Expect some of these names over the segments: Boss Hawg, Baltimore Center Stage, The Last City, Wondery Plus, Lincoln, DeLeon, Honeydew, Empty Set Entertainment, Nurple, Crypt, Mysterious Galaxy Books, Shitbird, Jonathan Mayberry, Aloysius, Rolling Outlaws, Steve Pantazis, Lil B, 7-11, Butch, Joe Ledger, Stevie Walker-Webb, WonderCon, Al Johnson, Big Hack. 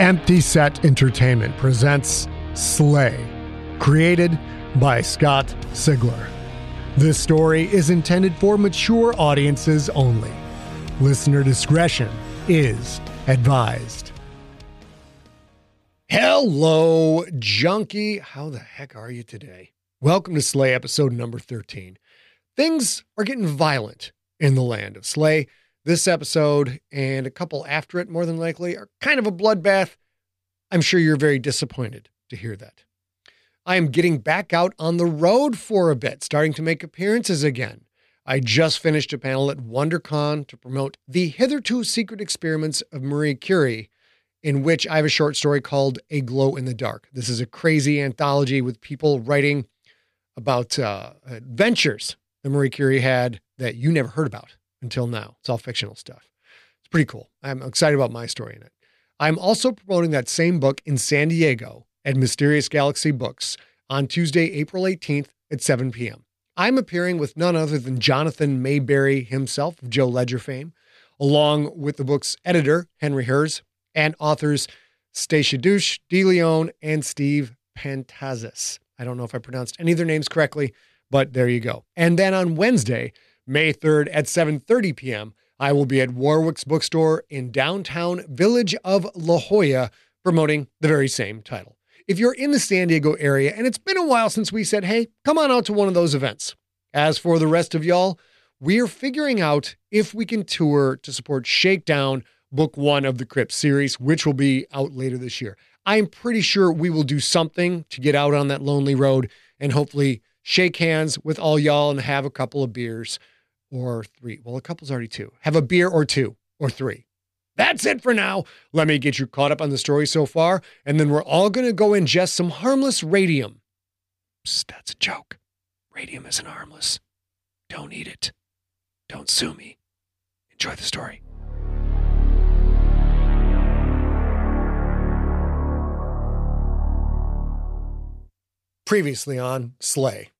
Empty Set Entertainment presents Slay, created by Scott Sigler. This story is intended for mature audiences only. Listener discretion is advised. Hello, junkie. How the heck are you today? Welcome to Slay episode number 13. Things are getting violent in the land of Slay. This episode and a couple after it, more than likely, are kind of a bloodbath. I'm sure you're very disappointed to hear that. I am getting back out on the road for a bit, starting to make appearances again. I just finished a panel at WonderCon to promote the hitherto secret experiments of Marie Curie, in which I have a short story called A Glow in the Dark. This is a crazy anthology with people writing about adventures that Marie Curie had that you never heard about until now. It's all fictional stuff. It's pretty cool. I'm excited about my story in it. I'm also promoting that same book in San Diego at Mysterious Galaxy Books on Tuesday, April 18th at 7 p.m. I'm appearing with none other than Jonathan Mayberry himself, of Joe Ledger fame, along with the book's editor, Henry Herz, and authors Stacia Douche, DeLeon, and Steve Pantazis. I don't know if I pronounced any of their names correctly, but there you go. And then on Wednesday, May 3rd at 7:30 p.m., I will be at Warwick's Bookstore in downtown Village of La Jolla promoting the very same title. If you're in the San Diego area, and it's been a while since we said, hey, come on out to one of those events. As for the rest of y'all, we're figuring out if we can tour to support Shakedown, book one of the Crypt series, which will be out later this year. I'm pretty sure we will do something to get out on that lonely road and hopefully shake hands with all y'all and have a couple of beers or three. Well, a couple's already two. Have a beer or two or three. That's it for now. Let me get you caught up on the story so far, and then we're all going to go ingest some harmless radium. Psst, that's a joke. Radium isn't harmless. Don't eat it. Don't sue me. Enjoy the story. Previously on Slay.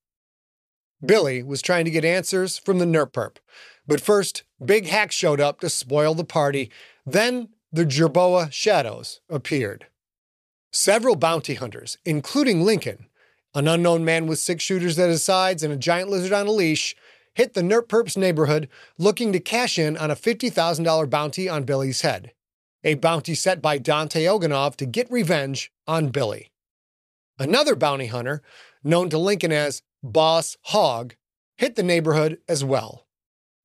Billy was trying to get answers from the Nurp Perp, but first, Big Hack showed up to spoil the party. Then, the Jerboa Shadows appeared. Several bounty hunters, including Lincoln, an unknown man with six shooters at his sides and a giant lizard on a leash, hit the Nurp Perp's neighborhood looking to cash in on a $50,000 bounty on Billy's head, a bounty set by Dante Oganov to get revenge on Billy. Another bounty hunter, known to Lincoln as Boss Hawg, hit the neighborhood as well.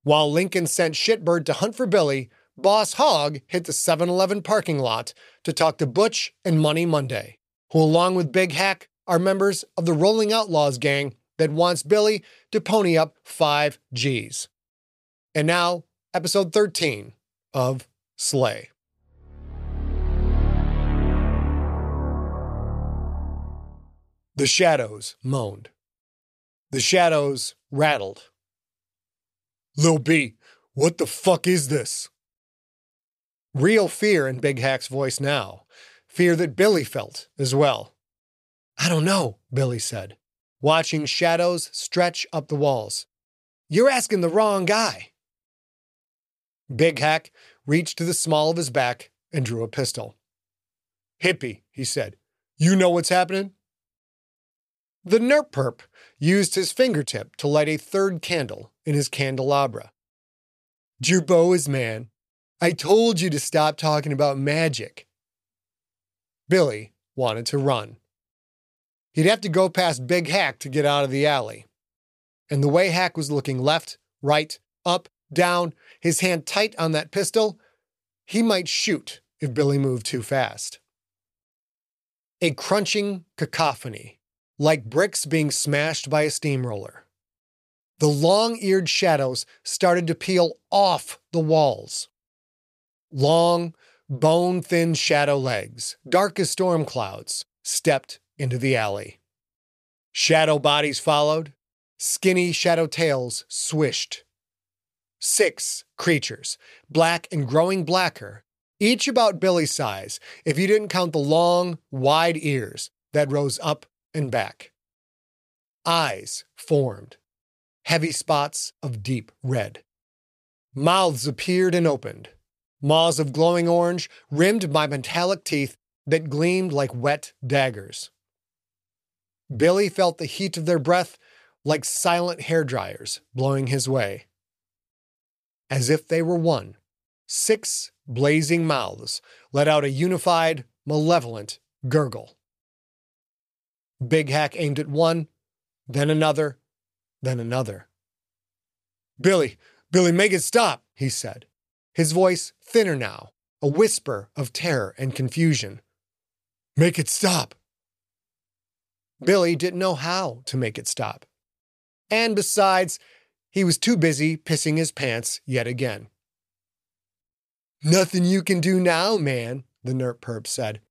While Lincoln sent Shitbird to hunt for Billy, Boss Hawg hit the 7-Eleven parking lot to talk to Butch and Money Monday, who along with Big Hack are members of the Rolling Outlaws gang that wants Billy to pony up $5,000. And now, episode 13 of Slay. The shadows moaned. The shadows rattled. Lil B, what the fuck is this? Real fear in Big Hack's voice now. Fear that Billy felt as well. I don't know, Billy said, watching shadows stretch up the walls. You're asking the wrong guy. Big Hack reached to the small of his back and drew a pistol. Hippie, he said. You know what's happening? The Nurp Perp used his fingertip to light a third candle in his candelabra. Jerboa's man, I told you to stop talking about magic. Billy wanted to run. He'd have to go past Big Hack to get out of the alley. And the way Hack was looking left, right, up, down, his hand tight on that pistol, he might shoot if Billy moved too fast. A crunching cacophony, like bricks being smashed by a steamroller. The long-eared shadows started to peel off the walls. Long, bone-thin shadow legs, dark as storm clouds, stepped into the alley. Shadow bodies followed. Skinny shadow tails swished. Six creatures, black and growing blacker, each about Billy's size, if you didn't count the long, wide ears that rose up and back. Eyes formed, heavy spots of deep red. Mouths appeared and opened, maws of glowing orange, rimmed by metallic teeth that gleamed like wet daggers. Billy felt the heat of their breath like silent hairdryers blowing his way. As if they were one, six blazing mouths let out a unified, malevolent gurgle. Big Hack aimed at one, then another, then another. Billy, make it stop, he said, his voice thinner now, a whisper of terror and confusion. Make it stop. Billy didn't know how to make it stop. And besides, he was too busy pissing his pants yet again. Nothing you can do now, man, the Nurp Perp said.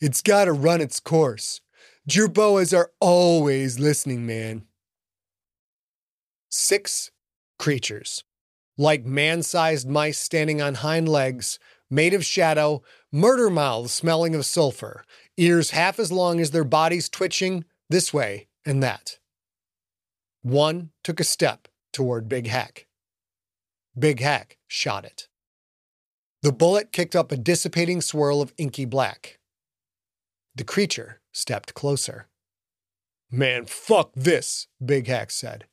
It's gotta run its course. Jerboas are always listening, man. Six creatures, like man-sized mice standing on hind legs, made of shadow, murder mouths smelling of sulfur, ears half as long as their bodies twitching this way and that. One took a step toward Big Hack. Big Hack shot it. The bullet kicked up a dissipating swirl of inky black. The creature stepped closer. Man, fuck this, Big Hack said.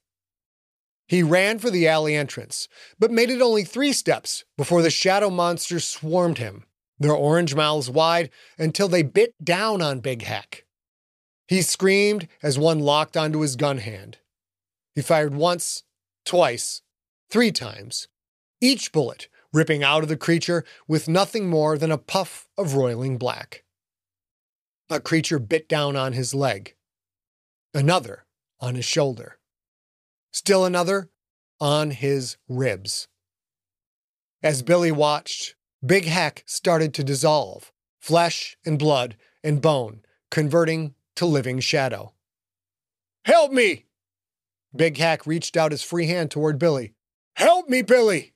He ran for the alley entrance, but made it only 3 steps before the shadow monsters swarmed him, their orange mouths wide until they bit down on Big Hack. He screamed as one locked onto his gun hand. He fired once, twice, 3 times, each bullet ripping out of the creature with nothing more than a puff of roiling black. A creature bit down on his leg, another on his shoulder, still another on his ribs. As Billy watched, Big Hack started to dissolve, flesh and blood and bone, converting to living shadow. Help me! Big Hack reached out his free hand toward Billy. Help me, Billy!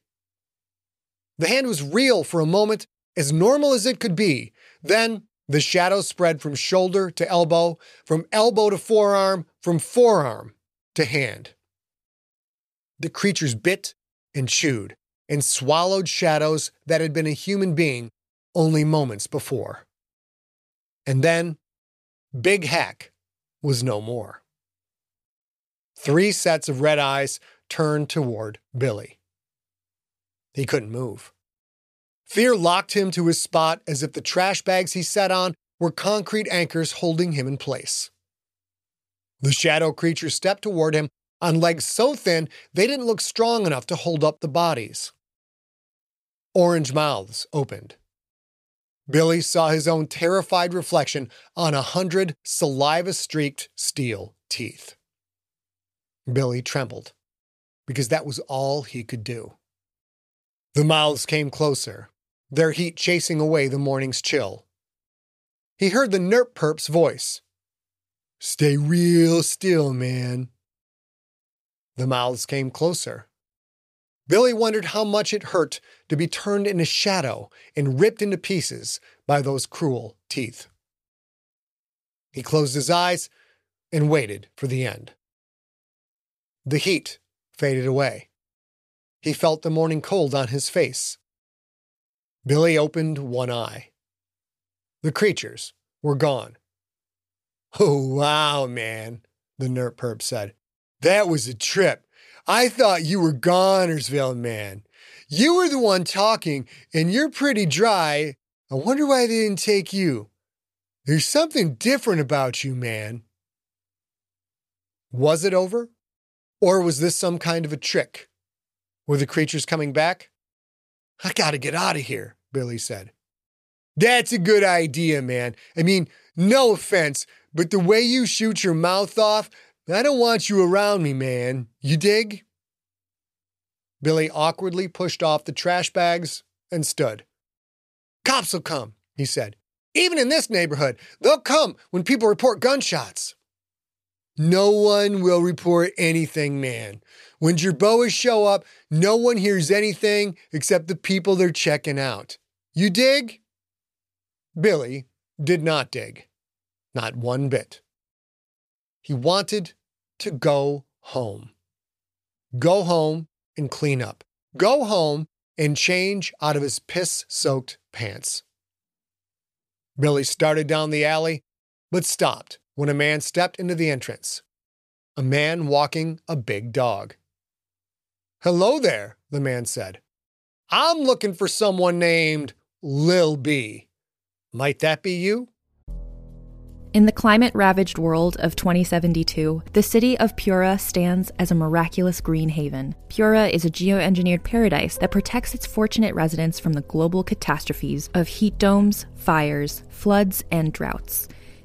The hand was real for a moment, as normal as it could be. Then the shadow spread from shoulder to elbow, from elbow to forearm, from forearm to hand. The creatures bit and chewed and swallowed shadows that had been a human being only moments before. And then, Big Hack was no more. 3 sets of red eyes turned toward Billy. He couldn't move. Fear locked him to his spot as if the trash bags he sat on were concrete anchors holding him in place. The shadow creature stepped toward him on legs so thin they didn't look strong enough to hold up the bodies. Orange mouths opened. Billy saw his own terrified reflection on 100 saliva-streaked steel teeth. Billy trembled, because that was all he could do. The mouths came closer, their heat chasing away the morning's chill. He heard the Nurp Perp's voice. Stay real still, man. The mouths came closer. Billy wondered how much it hurt to be turned into shadow and ripped into pieces by those cruel teeth. He closed his eyes and waited for the end. The heat faded away. He felt the morning cold on his face. Billy opened one eye. The creatures were gone. Oh, wow, man, the Nurp Perp said. That was a trip. I thought you were Gonersville, man. You were the one talking, and you're pretty dry. I wonder why they didn't take you. There's something different about you, man. Was it over? Or was this some kind of a trick? Were the creatures coming back? I gotta get out of here, Billy said. That's a good idea, man. I mean, no offense, but the way you shoot your mouth off, I don't want you around me, man. You dig? Billy awkwardly pushed off the trash bags and stood. Cops will come, he said. Even in this neighborhood, they'll come when people report gunshots. No one will report anything, man. When Jerboas show up, no one hears anything except the people they're checking out. You dig? Billy did not dig. Not one bit. He wanted to go home. Go home and clean up. Go home and change out of his piss-soaked pants. Billy started down the alley, but stopped when a man stepped into the entrance. A man walking a big dog. "Hello there," the man said. "I'm looking for someone named Lil B. Might that be you?" In the climate-ravaged world of 2072, the city of Pura stands as a miraculous green haven. Pura is a geoengineered paradise that protects its fortunate residents from the global catastrophes of heat domes, fires, floods, and droughts.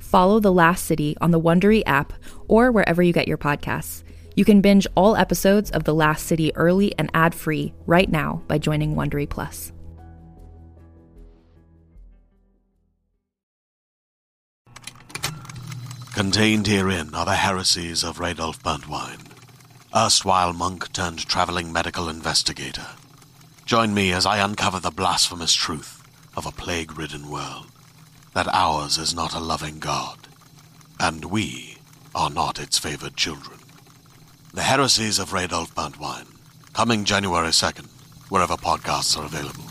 Follow The Last City on the Wondery app or wherever you get your podcasts. You can binge all episodes of The Last City early and ad-free right now by joining Wondery Plus. Contained herein are the heresies of Radolf Buntwine, erstwhile monk-turned-traveling medical investigator. Join me as I uncover the blasphemous truth of a plague-ridden world, that ours is not a loving God, and we are not its favored children. The Heresies of Radolf Buntwine, coming January 2nd, wherever podcasts are available.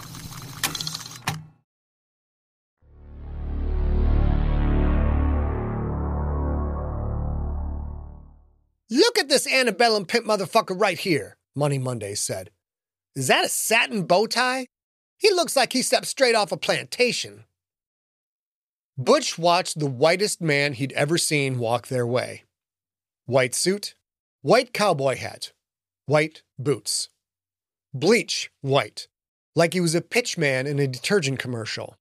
"Look at this antebellum pimp motherfucker right here," Money Monday said. "Is that a satin bow tie? He looks like he stepped straight off a plantation." Butch watched the whitest man he'd ever seen walk their way. White suit, white cowboy hat, white boots. Bleach white, like he was a pitchman in a detergent commercial.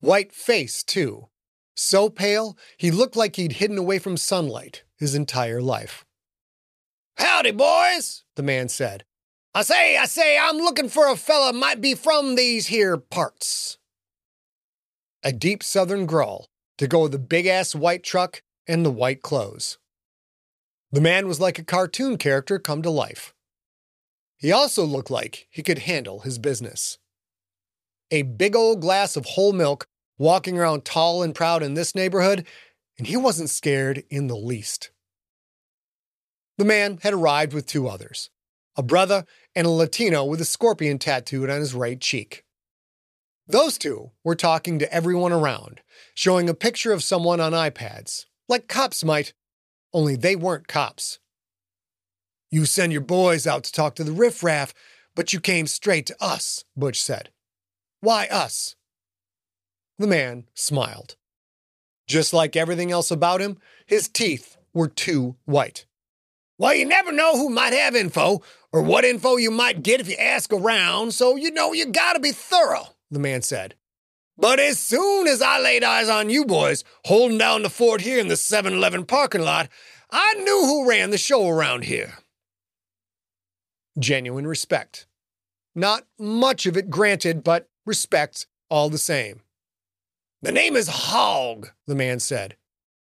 White face, too. So pale, he looked like he'd hidden away from sunlight his entire life. "Howdy, boys," the man said. I say, I'm looking for a fella might be from these here parts." A deep southern growl to go with the big-ass white truck and the white clothes. The man was like a cartoon character come to life. He also looked like he could handle his business. A big old glass of whole milk, walking around tall and proud in this neighborhood, and he wasn't scared in the least. The man had arrived with two others, a brother and a Latino with a scorpion tattooed on his right cheek. Those two were talking to everyone around, showing a picture of someone on iPads, like cops might, only they weren't cops. "You send your boys out to talk to the riffraff, but you came straight to us," Butch said. "Why us?" The man smiled. Just like everything else about him, his teeth were too white. "Well, you never know who might have info, or what info you might get if you ask around, so you know you gotta be thorough," the man said. "But as soon as I laid eyes on you boys, holding down the fort here in the 7-Eleven parking lot, I knew who ran the show around here." Genuine respect. Not much of it granted, but respect all the same. "The name is Hawg," the man said.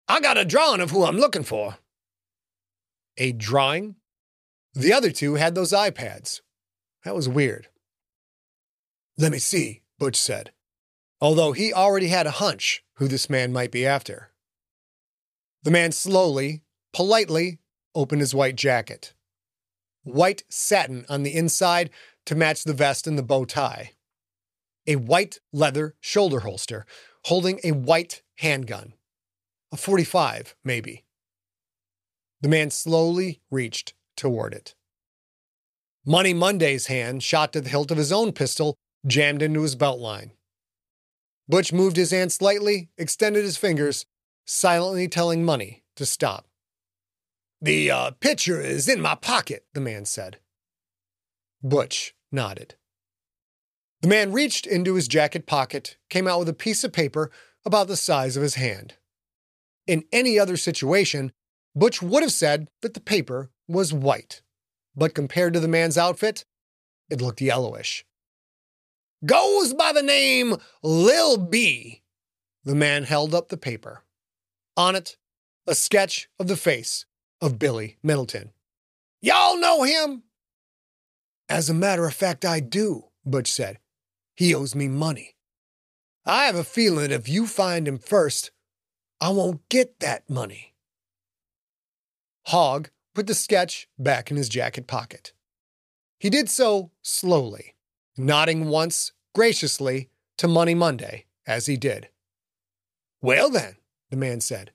"I got a drawing of who I'm looking for." A drawing? The other two had those iPads. That was weird. "Let me see," Butch said, although he already had a hunch who this man might be after. The man slowly, politely opened his white jacket. White satin on the inside to match the vest and the bow tie. A white leather shoulder holster, holding a white handgun. A .45, maybe. The man slowly reached toward it. Money Monday's hand shot to the hilt of his own pistol, jammed into his belt line. Butch moved his hand slightly, extended his fingers, silently telling Money to stop. "The picture is in my pocket," the man said. Butch nodded. The man reached into his jacket pocket, came out with a piece of paper about the size of his hand. In any other situation, Butch would have said that the paper was white, but compared to the man's outfit, it looked yellowish. "Goes by the name Lil B. The man held up the paper. On it, a sketch of the face of Billy Middleton. Y'all know him? As a matter of fact, I do, Butch said. He owes me money. I have a feeling if you find him first, I won't get that money. Hawg put the sketch back in his jacket pocket. He did so slowly, nodding once graciously to Money Monday as he did. Well then, the man said,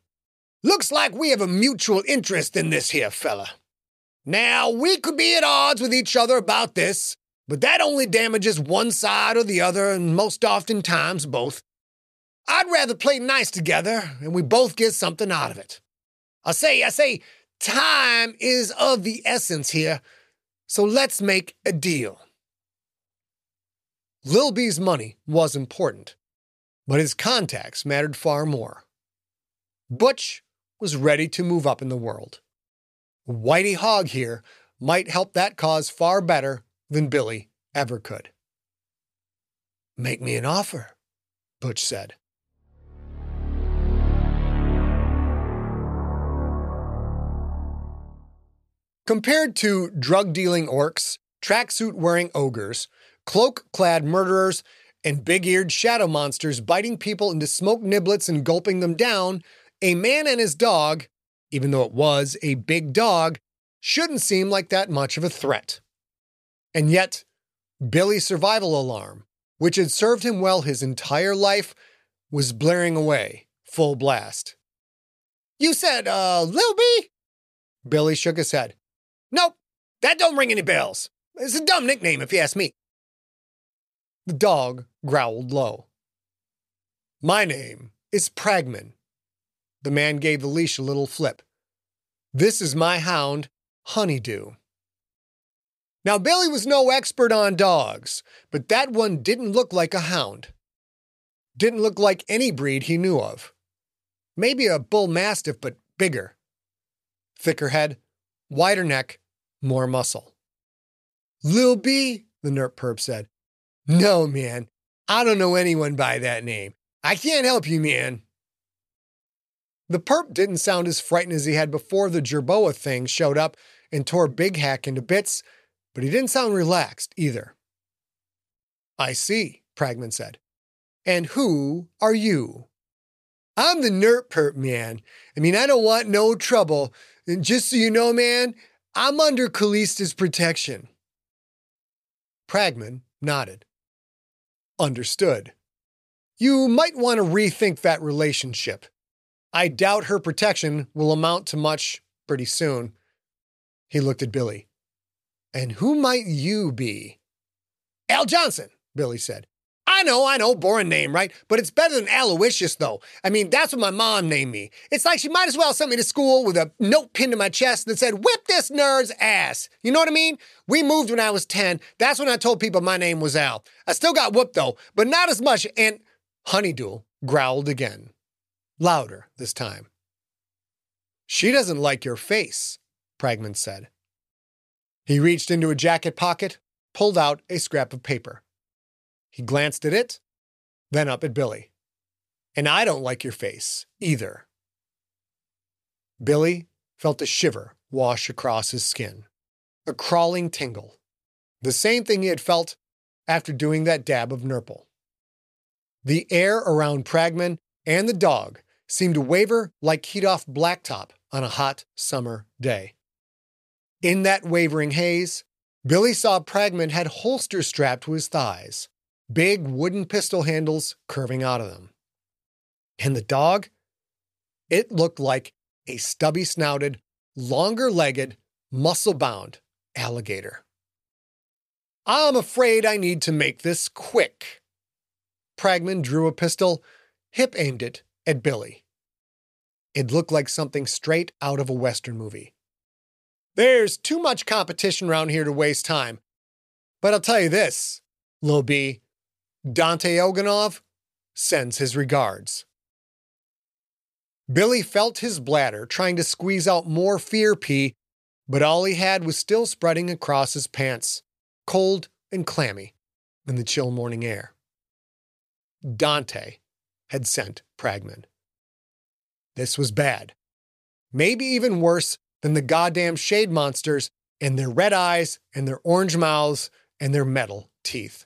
looks like we have a mutual interest in this here fella. Now, we could be at odds with each other about this, but that only damages one side or the other, and most oftentimes both. I'd rather play nice together, and we both get something out of it. I say, time is of the essence here, so let's make a deal. Lil B's money was important, but his contacts mattered far more. Butch was ready to move up in the world. Whitey Hawg here might help that cause far better than Billy ever could. Make me an offer, Butch said. Compared to drug-dealing orcs, tracksuit-wearing ogres, cloak-clad murderers, and big-eared shadow monsters biting people into smoke niblets and gulping them down, a man and his dog, even though it was a big dog, shouldn't seem like that much of a threat. And yet, Billy's survival alarm, which had served him well his entire life, was blaring away, full blast. You said, Lil B? Billy shook his head. Nope, that don't ring any bells. It's a dumb nickname, if you ask me. The dog growled low. My name is Pragman. The man gave the leash a little flip. This is my hound, Honeydew. Now, Billy was no expert on dogs, but that one didn't look like a hound. Didn't look like any breed he knew of. Maybe a bull mastiff, but bigger. Thicker head, wider neck, more muscle. Lil B, the Nurp Perp said. No, man, I don't know anyone by that name. I can't help you, man. The perp didn't sound as frightened as he had before the Jerboa thing showed up and tore Big Hack into bits, but he didn't sound relaxed either. I see, Pragman said. And who are you? I'm the Nurp Perp, man. I don't want no trouble. And just so you know, man, I'm under Callista's protection. Pragman nodded. Understood. You might want to rethink that relationship. I doubt her protection will amount to much pretty soon. He looked at Billy. And who might you be? Al Johnson, Billy said. I know, boring name, right? But it's better than Aloysius, though. That's what my mom named me. It's like she might as well send me to school with a note pinned to my chest that said, whip this nerd's ass. You know what I mean? We moved when I was 10. That's when I told people my name was Al. I still got whooped, though, but not as much, and Honeydew growled again. Louder this time. She doesn't like your face, Pragman said. He reached into a jacket pocket, pulled out a scrap of paper. He glanced at it, then up at Billy. And I don't like your face, either. Billy felt a shiver wash across his skin, a crawling tingle, the same thing he had felt after doing that dab of Nurple. The air around Pragman and the dog seemed to waver like heat off blacktop on a hot summer day. In that wavering haze, Billy saw Pragman had holsters strapped to his thighs, big wooden pistol handles curving out of them. And the dog? It looked like a stubby-snouted, longer-legged, muscle-bound alligator. I'm afraid I need to make this quick. Pragman drew a pistol, hip-aimed it at Billy. It looked like something straight out of a Western movie. There's too much competition around here to waste time. But I'll tell you this, Lil B, Dante Oganov sends his regards. Billy felt his bladder trying to squeeze out more fear pee, but all he had was still spreading across his pants, cold and clammy in the chill morning air. Dante had sent Pragman. This was bad. Maybe even worse than the goddamn shade monsters and their red eyes and their orange mouths and their metal teeth.